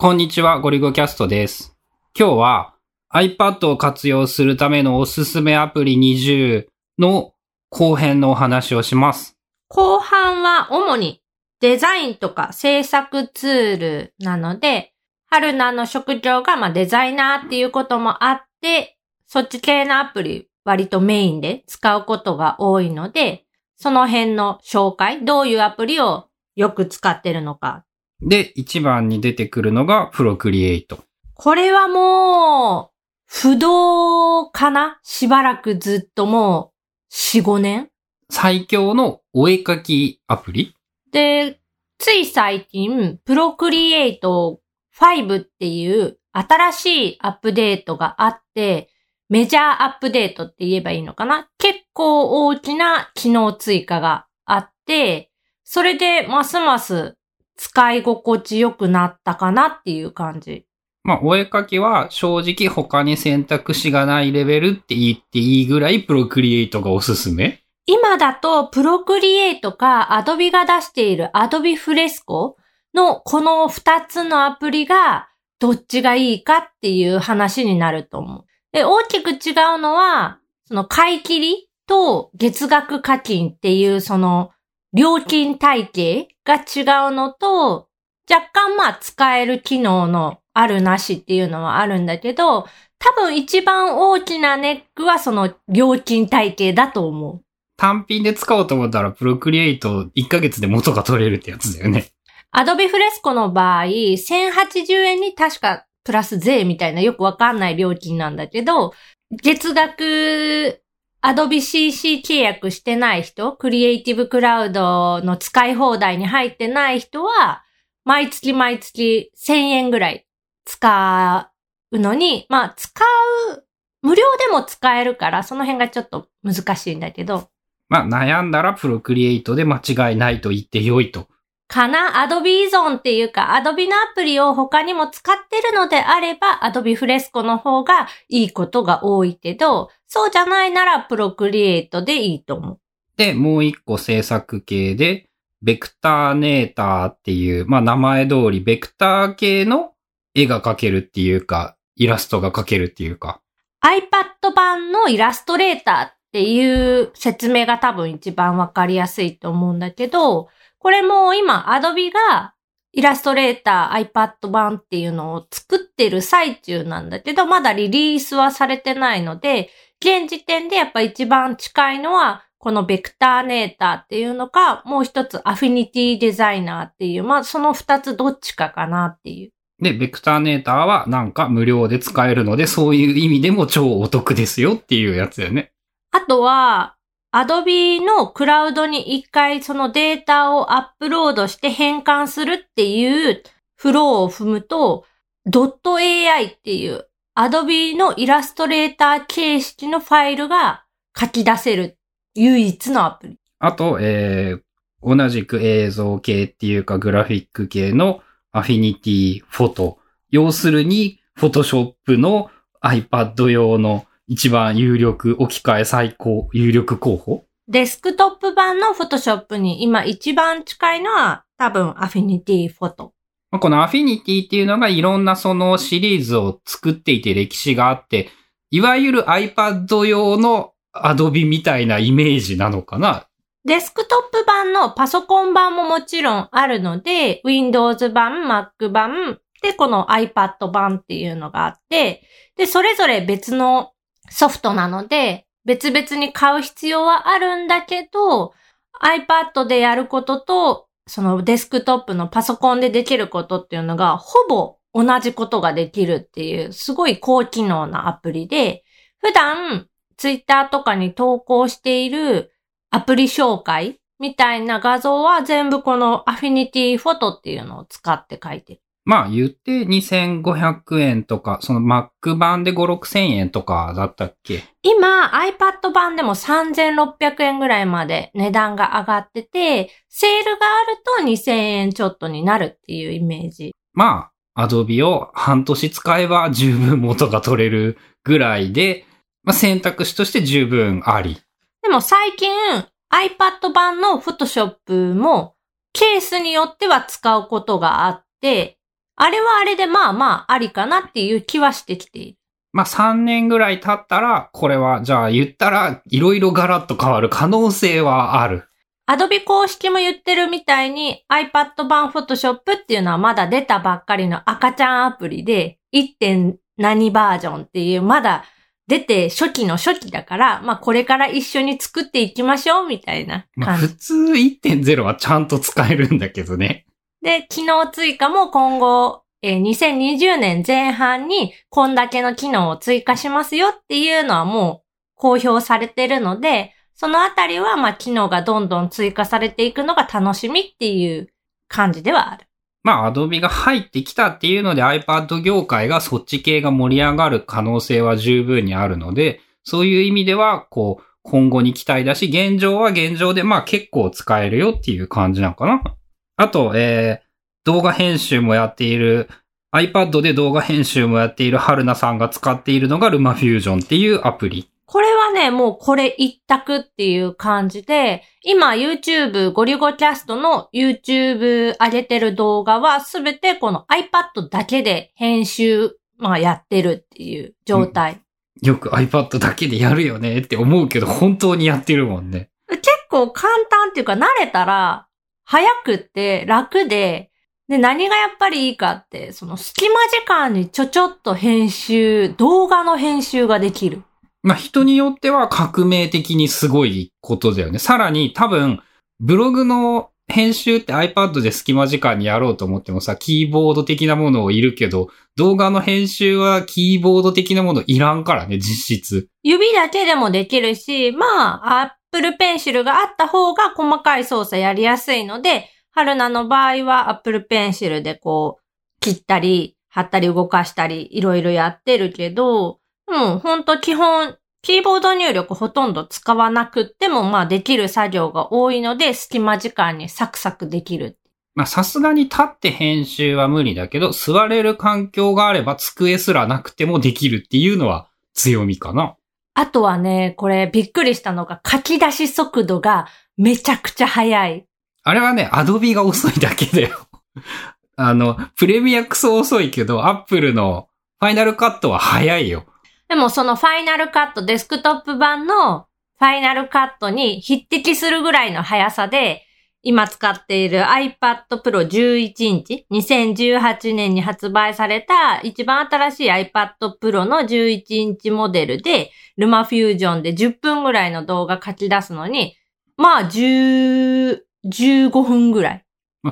こんにちは、ゴリゴキャストです。今日は iPad を活用するためのおすすめアプリ20の後編のお話をします。後半は主にデザインとか制作ツールなので、春菜の職業がデザイナーっていうこともあって、そっち系のアプリ割とメインで使うことが多いので、その辺の紹介、どういうアプリをよく使ってるのか。で、一番に出てくるのがプロクリエイト。これはもう不動かな？しばらくずっともう 4,5 年最強のお絵描きアプリで、つい最近プロクリエイト5っていう新しいアップデートがあって、メジャーアップデートって言えばいいのかな、結構大きな機能追加があって、それでますます使い心地よくなったかなっていう感じ。お絵描きは正直他に選択肢がないレベルって言っていいぐらいプロクリエイトがおすすめ。今だとプロクリエイトかアドビが出しているアドビフレスコのこの2つのアプリがどっちがいいかっていう話になると思う。で、大きく違うのはその買い切りと月額課金っていうその料金体系が違うのと、若干使える機能のあるなしっていうのはあるんだけど、多分一番大きなネックはその料金体系だと思う。単品で使おうと思ったらプロクリエイト1ヶ月で元が取れるってやつだよね。アドビフレスコの場合、1080円に確かプラス税みたいなよくわかんない料金なんだけど、月額アドビ CC 契約してない人、クリエイティブクラウドの使い放題に入ってない人は、毎月毎月1000円ぐらい使うのに、無料でも使えるから、その辺がちょっと難しいんだけど。悩んだらプロクリエイトで間違いないと言ってよいと。かな、アドビ依存っていうか、アドビのアプリを他にも使ってるのであれば、アドビフレスコの方がいいことが多いけど、そうじゃないならプロクリエイトでいいと思う。で、もう一個制作系で、ベクターネーターっていう、名前通りベクター系の絵が描けるっていうか、イラストが描けるっていうか。iPad 版のイラストレーターっていう説明が多分一番わかりやすいと思うんだけど、これも今 Adobe がイラストレーター iPad 版っていうのを作ってる最中なんだけど、まだリリースはされてないので、現時点でやっぱ一番近いのはこのベクターネーターっていうのか、もう一つアフィニティデザイナーっていう、その二つどっちかかなっていう。で、ベクターネーターは無料で使えるので、そういう意味でも超お得ですよっていうやつだよね。あとは、Adobe のクラウドに一回そのデータをアップロードして変換するっていうフローを踏むと、.ai っていうAdobe のイラストレーター形式のファイルが書き出せる唯一のアプリ。あと、同じく映像系っていうかグラフィック系の Affinity Photo。要するに Photoshop の iPad 用の一番有力置き換え最高有力候補。デスクトップ版の Photoshop に今一番近いのは多分 Affinity Photo。このアフィニティっていうのがいろんなそのシリーズを作っていて歴史があって、いわゆる iPad 用の Adobe みたいなイメージなのかな？デスクトップ版のパソコン版ももちろんあるので、Windows 版、Mac 版、で、この iPad 版っていうのがあって、で、それぞれ別のソフトなので、別々に買う必要はあるんだけど、iPad でやることと、そのデスクトップのパソコンでできることっていうのがほぼ同じことができるっていうすごい高機能なアプリで、普段ツイッターとかに投稿しているアプリ紹介みたいな画像は全部このアフィニティフォトっていうのを使って書いてる。言って2500円とか、その Mac 版で5、6000円とかだったっけ？今 iPad 版でも3600円ぐらいまで値段が上がってて、セールがあると2000円ちょっとになるっていうイメージ。Adobe を半年使えば十分元が取れるぐらいで、選択肢として十分あり。でも最近 iPad 版の Photoshop もケースによっては使うことがあって、あれはあれでまあまあありかなっていう気はしてきている。まあ3年ぐらい経ったら、これはじゃあ言ったらいろいろガラッと変わる可能性はある。アドビ公式も言ってるみたいに iPad 版 Photoshop っていうのはまだ出たばっかりの赤ちゃんアプリで 1. 何バージョンっていうまだ出て初期の初期だから、まあこれから一緒に作っていきましょうみたいな感じ。まあ普通 1.0 はちゃんと使えるんだけどね。で、機能追加も今後、2020年前半にこんだけの機能を追加しますよっていうのはもう公表されてるので、そのあたりはまあ機能がどんどん追加されていくのが楽しみっていう感じではある。まあ Adobe が入ってきたっていうので iPad 業界がそっち系が盛り上がる可能性は十分にあるので、そういう意味ではこう今後に期待だし、現状は現状でまあ結構使えるよっていう感じなのかな。あと、動画編集もやっている iPad で動画編集もやっている春菜さんが使っているのが LumaFusion っていうアプリ。これはね、もうこれ一択っていう感じで、今 YouTube ゴリゴキャストの YouTube 上げてる動画はすべてこの iPad だけで編集、まあやってるっていう状態、うん。よく iPad だけでやるよねって思うけど本当にやってるもんね。結構簡単っていうか慣れたら早くって楽で、で何がやっぱりいいかって、その隙間時間にちょっと編集、動画の編集ができる。まあ、人によっては革命的にすごいことだよね。さらに多分ブログの編集って iPad で隙間時間にやろうと思ってもさ、キーボード的なものをいるけど、動画の編集はキーボード的なものいらんからね、実質。指だけでもできるし、まあ Apple Pencil があった方が細かい操作やりやすいので、春菜の場合は Apple Pencil でこう切ったり貼ったり動かしたりいろいろやってるけど、もうほんと基本キーボード入力ほとんど使わなくってもまあできる作業が多いので、隙間時間にサクサクできる。まあさすがに立って編集は無理だけど、座れる環境があれば机すらなくてもできるっていうのは強みかな。あとはね、これびっくりしたのが書き出し速度がめちゃくちゃ速い。あれはね、Adobe が遅いだけだよ。プレミアクソ遅いけど、Apple のファイナルカットは速いよ。でもそのファイナルカット、デスクトップ版のファイナルカットに匹敵するぐらいの速さで、今使っている iPad Pro 11インチ、2018年に発売された一番新しい iPad Pro の11インチモデルで、LumaFusion で10分ぐらいの動画書き出すのに、まあ15分ぐらい。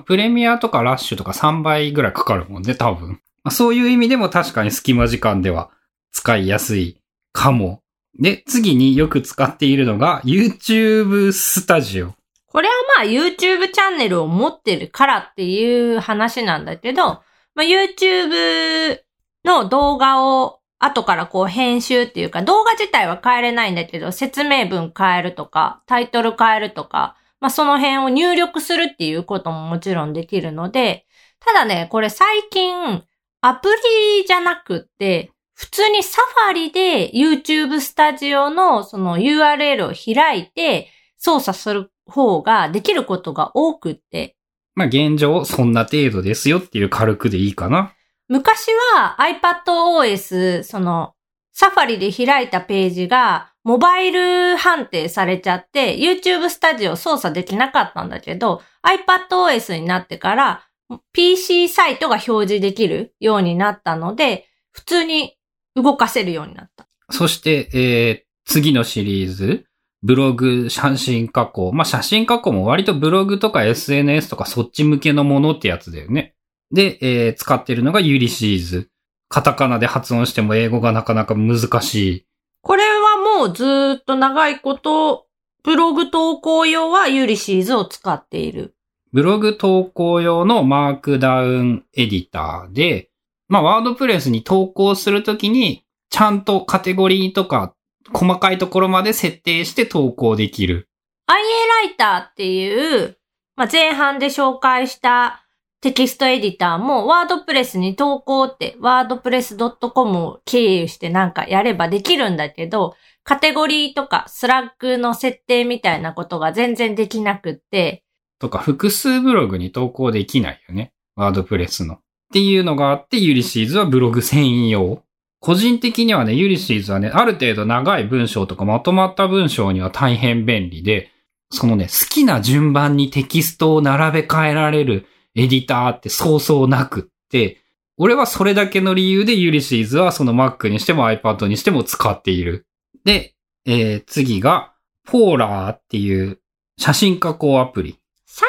プレミアとかラッシュとか3倍ぐらいかかるもんね、多分。そういう意味でも確かに隙間時間では使いやすいかも。で、次によく使っているのが YouTube Studio。これはまあ YouTube チャンネルを持ってるからっていう話なんだけど、まあ、YouTube の動画を後からこう編集っていうか、動画自体は変えれないんだけど、説明文変えるとか、タイトル変えるとか、まあ、その辺を入力するっていうことももちろんできるので、ただね、これ最近アプリじゃなくって、普通にサファリで YouTube スタジオのその URL を開いて操作する方ができることが多くって。まあ現状そんな程度ですよっていう軽くでいいかな。昔は iPadOS、そのサファリで開いたページがモバイル判定されちゃって YouTube スタジオ操作できなかったんだけど、iPadOS になってから PC サイトが表示できるようになったので、普通に動かせるようになった。そして、次のシリーズ、ブログ、写真加工。まあ、写真加工も割とブログとか SNS とかそっち向けのものってやつだよね。で、使ってるのがユリシーズ。カタカナで発音しても英語がなかなか難しい。これはもうずっと長いこと、ブログ投稿用はユリシーズを使っている。ブログ投稿用のマークダウンエディターで、まあ、ワードプレスに投稿するときに、ちゃんとカテゴリーとか、細かいところまで設定して投稿できる。IA ライターっていう、まあ、前半で紹介したテキストエディターも、ワードプレスに投稿って、ワードプレス .com を経由してなんかやればできるんだけど、カテゴリーとか、スラックの設定みたいなことが全然できなくって。とか、複数ブログに投稿できないよね。ワードプレスの。っていうのがあって、ユリシーズはブログ専用。個人的にはね、ユリシーズはね、ある程度長い文章とかまとまった文章には大変便利で、そのね、好きな順番にテキストを並べ替えられるエディターってそうそうなくって、俺はそれだけの理由でユリシーズはその Mac にしても iPad にしても使っている。で、次が、Polar っていう写真加工アプリ。最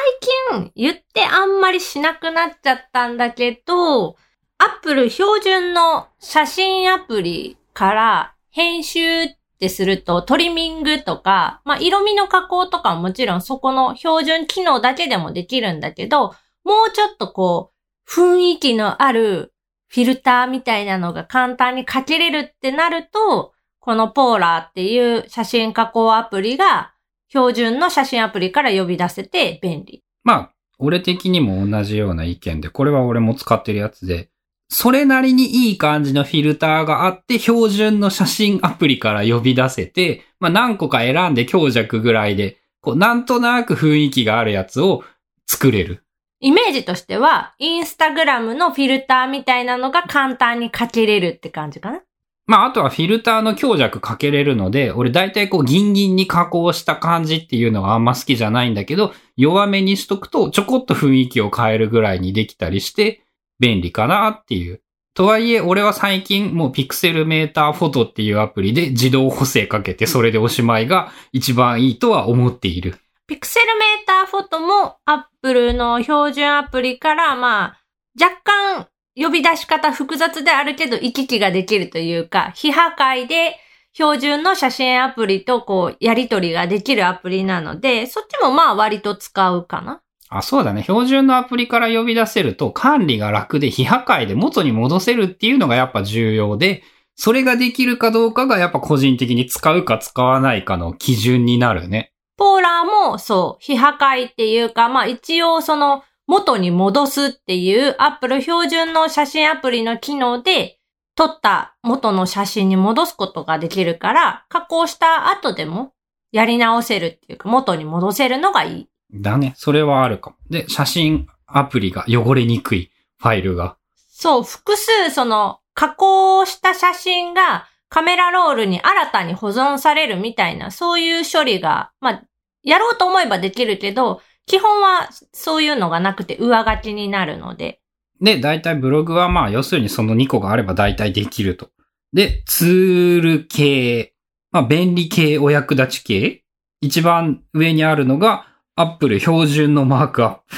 近言ってあんまりしなくなっちゃったんだけど、Apple 標準の写真アプリから編集ってするとトリミングとか、まあ、色味の加工とかはもちろんそこの標準機能だけでもできるんだけど、もうちょっとこう、雰囲気のあるフィルターみたいなのが簡単にかけれるってなると、このポーラーっていう写真加工アプリが標準の写真アプリから呼び出せて便利。まあ、俺的にも同じような意見で、これは俺も使ってるやつで、それなりにいい感じのフィルターがあって、標準の写真アプリから呼び出せて、まあ何個か選んで強弱ぐらいで、こうなんとなく雰囲気があるやつを作れる。イメージとしては、インスタグラムのフィルターみたいなのが簡単にかけれるって感じかな。まあ、あとはフィルターの強弱かけれるので、俺大体こうギンギンに加工した感じっていうのがあんま好きじゃないんだけど、弱めにしとくとちょこっと雰囲気を変えるぐらいにできたりして便利かなっていう。とはいえ、俺は最近もうピクセルメーターフォトっていうアプリで自動補正かけてそれでおしまいが一番いいとは思っている。ピクセルメーターフォトも Apple の標準アプリからまあ若干呼び出し方複雑であるけど行き来ができるというか、非破壊で標準の写真アプリとこうやり取りができるアプリなので、そっちもまあ割と使うかな。あ、そうだね。標準のアプリから呼び出せると管理が楽で非破壊で元に戻せるっていうのがやっぱ重要で、それができるかどうかがやっぱ個人的に使うか使わないかの基準になるね。ポーラーもそう、非破壊っていうか、まあ一応その元に戻すっていう Apple 標準の写真アプリの機能で撮った元の写真に戻すことができるから、加工した後でもやり直せるっていうか、元に戻せるのがいい。だね。それはあるかも。で、写真アプリが汚れにくい、ファイルが。そう、複数その加工した写真がカメラロールに新たに保存されるみたいな、そういう処理が、まあ、やろうと思えばできるけど、基本はそういうのがなくて上書きになるので。で、大体ブログはまあ、要するにその2個があれば大体できると。で、ツール系、まあ、便利系、お役立ち系。一番上にあるのが、Apple 標準のマークアップ。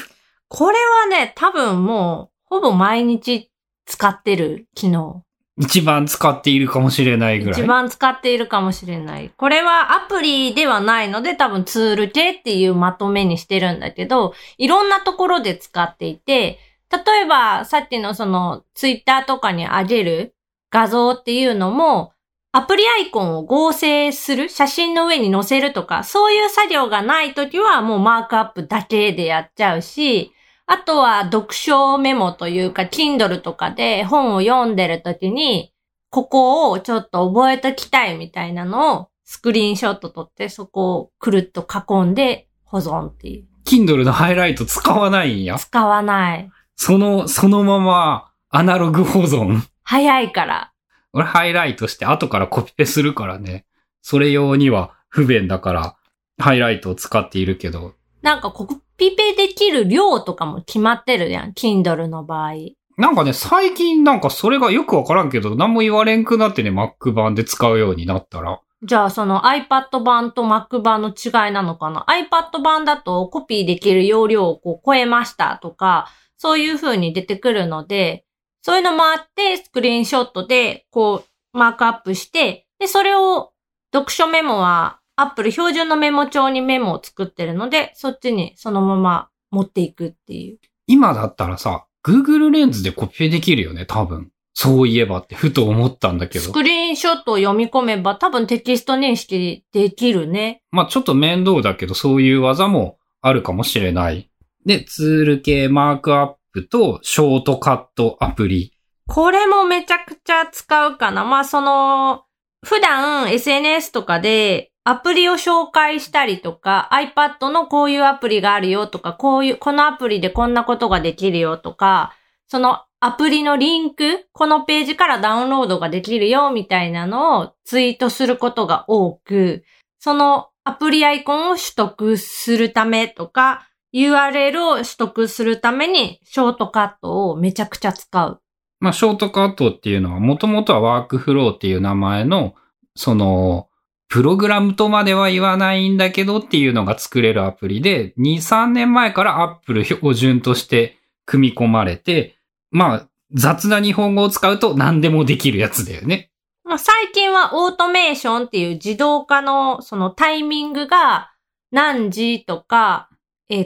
これはね、多分もう、ほぼ毎日使ってる機能。一番使っているかもしれないぐらい。一番使っているかもしれない。これはアプリではないので多分ツール系っていうまとめにしてるんだけど、いろんなところで使っていて、例えばさっきのそのツイッターとかに上げる画像っていうのも、アプリアイコンを合成する、写真の上に載せるとか、そういう作業がないときはもうマークアップだけでやっちゃうし、あとは読書メモというか Kindle とかで本を読んでるときにここをちょっと覚えときたいみたいなのをスクリーンショット撮ってそこをくるっと囲んで保存っていう。Kindle のハイライト使わないんや。使わない。そのままアナログ保存。早いから。俺ハイライトして後からコピペするからね。それ用には不便だからハイライトを使っているけど。なんかコピペできる量とかも決まってるやん、Kindle の場合。なんかね、最近なんかそれがよくわからんけど、何も言われんくなってね、Mac 版で使うようになったら。じゃあその iPad 版と Mac 版の違いなのかな。iPad 版だとコピーできる容量をこう超えましたとか、そういう風に出てくるので、そういうのもあって、スクリーンショットでこうマークアップして、で、それを読書メモは、Apple 標準のメモ帳にメモを作ってるので、そっちにそのまま持っていくっていう。今だったらさ、Google レンズでコピーできるよね、多分。そういえばってふと思ったんだけど。スクリーンショットを読み込めば多分テキスト認識できるね。まあちょっと面倒だけど、そういう技もあるかもしれない。で、ツール系マークアップとショートカットアプリ。これもめちゃくちゃ使うかな。まあその、普段 SNS とかで、アプリを紹介したりとか、iPad のこういうアプリがあるよとか、このアプリでこんなことができるよとか、そのアプリのリンク、このページからダウンロードができるよみたいなのをツイートすることが多く、そのアプリアイコンを取得するためとか、URL を取得するためにショートカットをめちゃくちゃ使う。まあ、ショートカットっていうのはもともとはワークフローっていう名前の、その、プログラムとまでは言わないんだけどっていうのが作れるアプリで、2、3年前から Apple 標準として組み込まれて、まあ、雑な日本語を使うと何でもできるやつだよね。まあ、最近はオートメーションっていう自動化のそのタイミングが何時とか、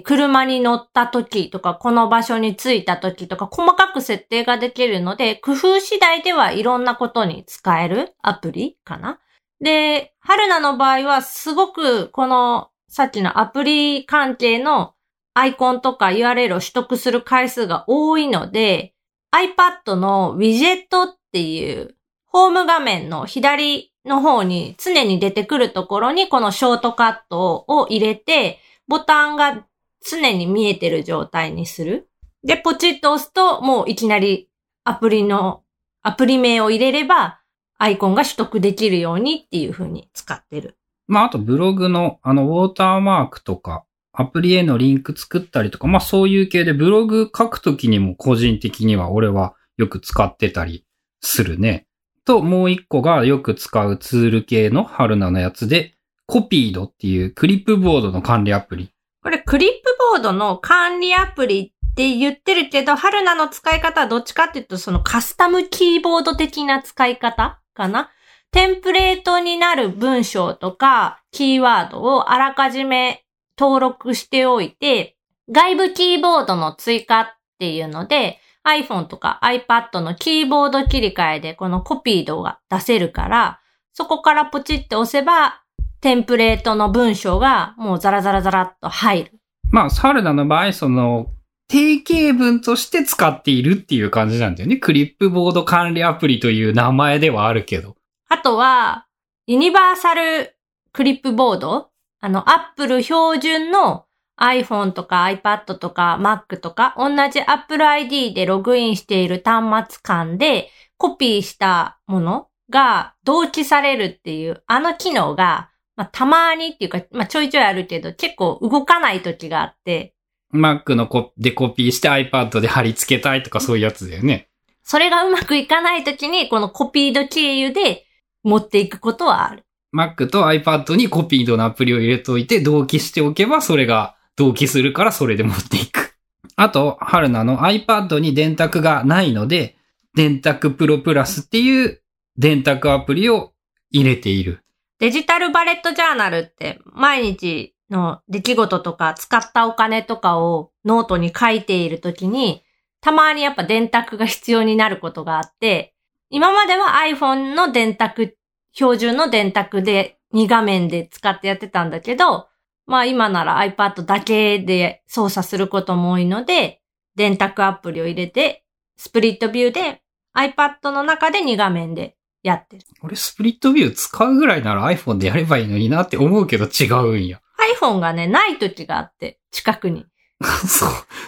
車に乗った時とか、この場所に着いた時とか、細かく設定ができるので、工夫次第ではいろんなことに使えるアプリかな。で、春菜の場合はすごくこのさっきのアプリ関係のアイコンとか URL を取得する回数が多いので、iPad のウィジェットっていうホーム画面の左の方に常に出てくるところにこのショートカットを入れて、ボタンが常に見えてる状態にする。で、ポチッと押すと、もういきなりアプリ名を入れれば、アイコンが取得できるようにっていう風に使ってる。まあ、あとブログの、ウォーターマークとか、アプリへのリンク作ったりとか、まあ、そういう系でブログ書くときにも個人的には俺はよく使ってたりするね。と、もう一個がよく使うツール系の春菜のやつで、コピードっていうクリップボードの管理アプリ。これクリップボードの管理アプリって言ってるけど、春菜の使い方はどっちかっていうとそのカスタムキーボード的な使い方かな。テンプレートになる文章とかキーワードをあらかじめ登録しておいて、外部キーボードの追加っていうので iPhone とか iPad のキーボード切り替えでこのコピードが出せるから、そこからポチって押せばテンプレートの文章がもうザラザラザラっと入る。まあ、春菜の場合、その、定型文として使っているっていう感じなんだよね。クリップボード管理アプリという名前ではあるけど。あとは、ユニバーサルクリップボード。Apple 標準の iPhone とか iPad とか Mac とか、同じ Apple ID でログインしている端末間でコピーしたものが同期されるっていう、あの機能が、まあ、たまにっていうか、まあ、ちょいちょいあるけど、結構動かない時があって。Mac のでコピーして iPad で貼り付けたいとかそういうやつだよね。それがうまくいかない時に、このコピード経由で持っていくことはある。Mac と iPad にコピードのアプリを入れといて、同期しておけば、それが同期するからそれで持っていく。あと、春菜の iPad に電卓がないので、電卓プロプラスっていう電卓アプリを入れている。デジタルバレットジャーナルって毎日の出来事とか使ったお金とかをノートに書いているときに、たまにやっぱ電卓が必要になることがあって、今までは iPhone の電卓、標準の電卓で2画面で使ってやってたんだけど、まあ今なら iPad だけで操作することも多いので、電卓アプリを入れて、スプリットビューで iPad の中で2画面でやってる。俺スプリットビュー使うぐらいなら iPhone でやればいいのになって思うけど違うんや。iPhone がね、ない時があって、近くに。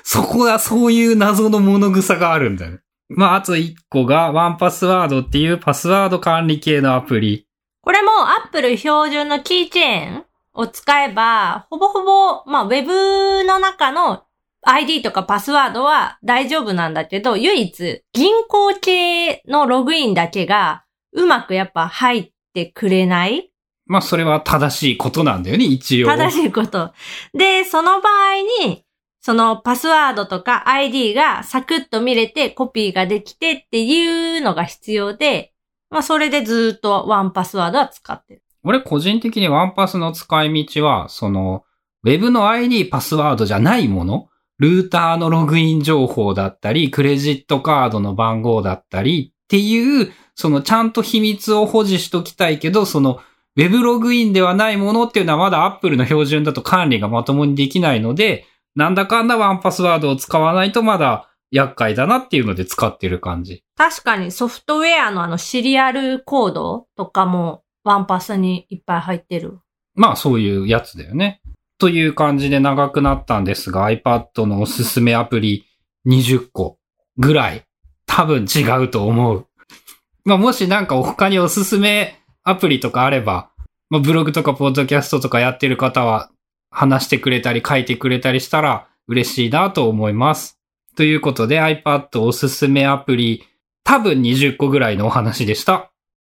そこがそういう謎の物臭があるんだね。まあ、あと一個がワンパスワードっていうパスワード管理系のアプリ。これも Apple 標準のキーチェーンを使えば、ほぼほぼ、まあ、ウェブの中の ID とかパスワードは大丈夫なんだけど、唯一銀行系のログインだけが、うまくやっぱ入ってくれない。まあそれは正しいことなんだよね、一応。正しいこと。で、その場合に、そのパスワードとか ID がサクッと見れてコピーができてっていうのが必要で、まあそれでずっとワンパスワードは使ってる。俺個人的にワンパスの使い道は、その、ウェブの ID パスワードじゃないもの、ルーターのログイン情報だったり、クレジットカードの番号だったりっていう、そのちゃんと秘密を保持しときたいけど、そのウェブログインではないものっていうのはまだ Apple の標準だと管理がまともにできないので、なんだかんだワンパスワードを使わないとまだ厄介だなっていうので使ってる感じ。確かにソフトウェアのシリアルコードとかもワンパスにいっぱい入ってる。まあそういうやつだよね。という感じで長くなったんですが、iPad のおすすめアプリ20個ぐらい多分違うと思う。まあ、もしなんか他におすすめアプリとかあれば、まあ、ブログとかポッドキャストとかやってる方は話してくれたり書いてくれたりしたら嬉しいなと思います。ということで iPad おすすめアプリ多分20個ぐらいのお話でした。